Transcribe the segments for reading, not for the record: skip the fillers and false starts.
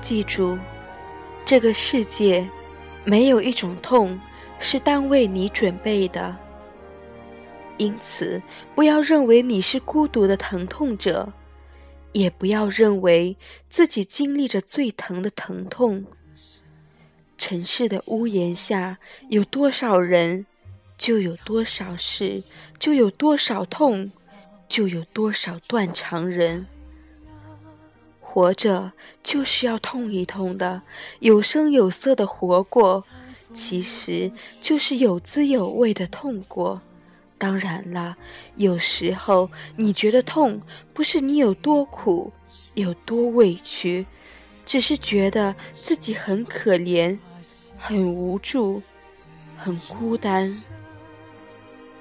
记住，这个世界没有一种痛是单为你准备的，因此不要认为你是孤独的疼痛者，也不要认为自己经历着最疼的疼痛。城市的屋檐下有多少人，就有多少事，就有多少痛，就有多少断肠人。活着就是要痛一痛的，有声有色的活过，其实就是有滋有味的痛过。当然了，有时候你觉得痛，不是你有多苦，有多委屈，只是觉得自己很可怜，很无助，很孤单。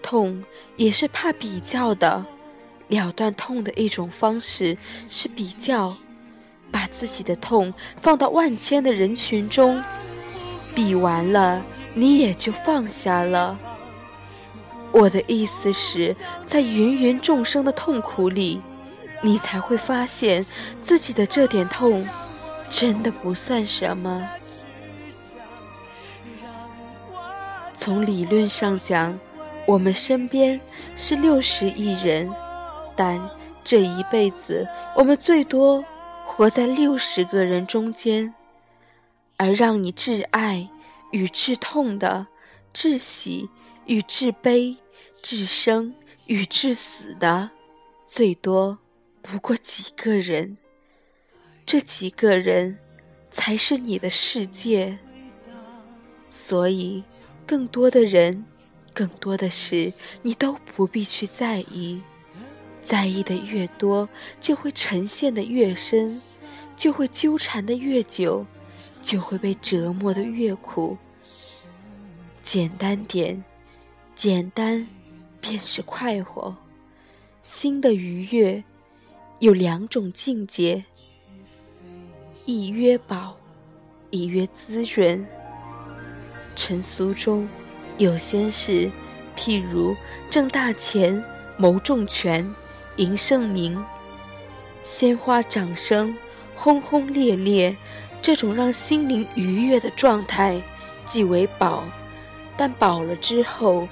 痛也是怕比较的，了断痛的一种方式是比较，把自己的痛放到万千的人群中，比完了，你也就放下了。我的意思是，在芸芸众生的痛苦里，你才会发现自己的这点痛真的不算什么。从理论上讲，我们身边是60亿人，但这一辈子我们最多活在60个人中间，而让你挚爱与挚痛的，至喜与至悲，至生与至死的，最多不过几个人。这几个人才是你的世界。所以更多的人，更多的事，你都不必去在意。在意的越多，就会沉陷的越深，就会纠缠的越久，就会被折磨的越苦。简单点，简单便是快活。心的愉悦有2种境界，一曰饱，一曰滋润。尘俗中有些事，譬如挣大钱、谋重权、赢盛名，鲜花、掌声、轰轰烈烈，这种让心灵愉悦的状态即为饱。但饱了之后，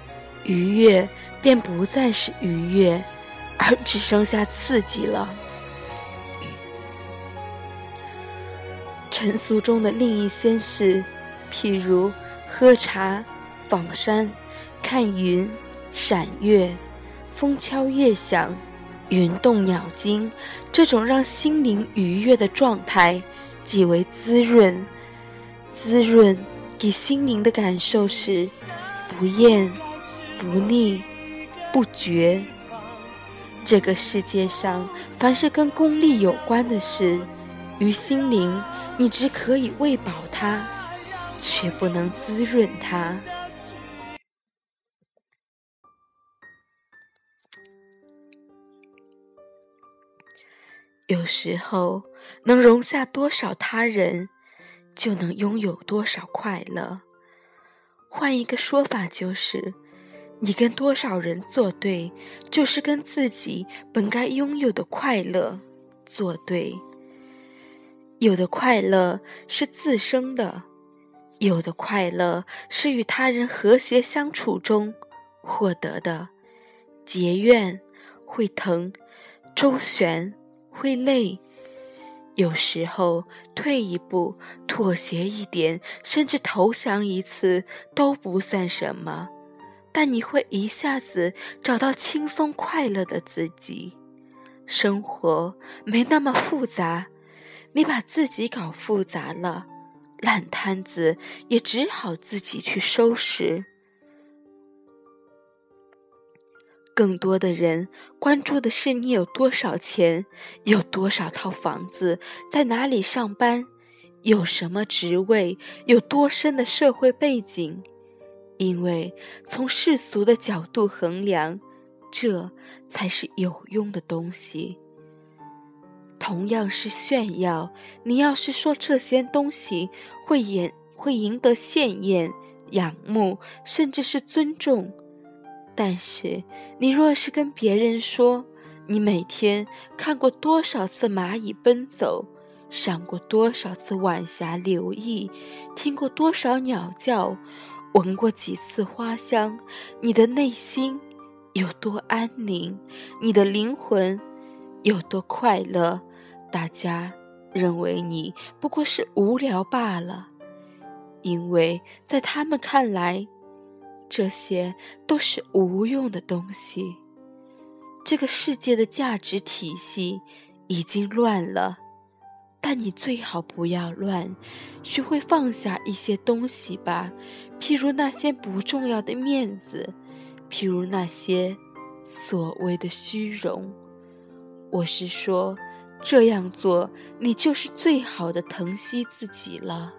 愉悦便不再是愉悦，而只剩下刺激了。尘俗中的另一些事，譬如喝茶、访山、看云、赏月、风敲月响、云动鸟惊，这种让心灵愉悦的状态即为滋润。滋润给心灵的感受是不厌、不腻、不绝。这个世界上凡是跟功利有关的事，于心灵你只可以喂饱它，却不能滋润它。有时候能容下多少他人，就能拥有多少快乐。换一个说法就是，你跟多少人作对，就是跟自己本该拥有的快乐作对。有的快乐是自生的，有的快乐是与他人和谐相处中获得的。结怨会疼，周旋会累。有时候退一步，妥协一点，甚至投降一次都不算什么，但你会一下子找到轻松快乐的自己。生活没那么复杂，你把自己搞复杂了，烂摊子也只好自己去收拾。更多的人关注的是你有多少钱，有多少套房子，在哪里上班，有什么职位，有多深的社会背景。因为从世俗的角度衡量，这才是有用的东西。同样是炫耀，你要是说这些东西会赢得羡艳、仰慕，甚至是尊重，但是你若是跟别人说你每天看过多少次蚂蚁奔走，闪过多少次晚霞流溢，听过多少鸟叫，闻过几次花香，你的内心有多安宁，你的灵魂有多快乐，大家认为你不过是无聊罢了，因为在他们看来，这些都是无用的东西。这个世界的价值体系已经乱了，但你最好不要乱，学会放下一些东西吧，譬如那些不重要的面子，譬如那些所谓的虚荣。我是说，这样做，你就是最好的疼惜自己了。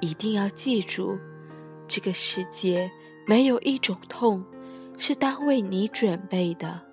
一定要记住，这个世界没有一种痛是他为你准备的。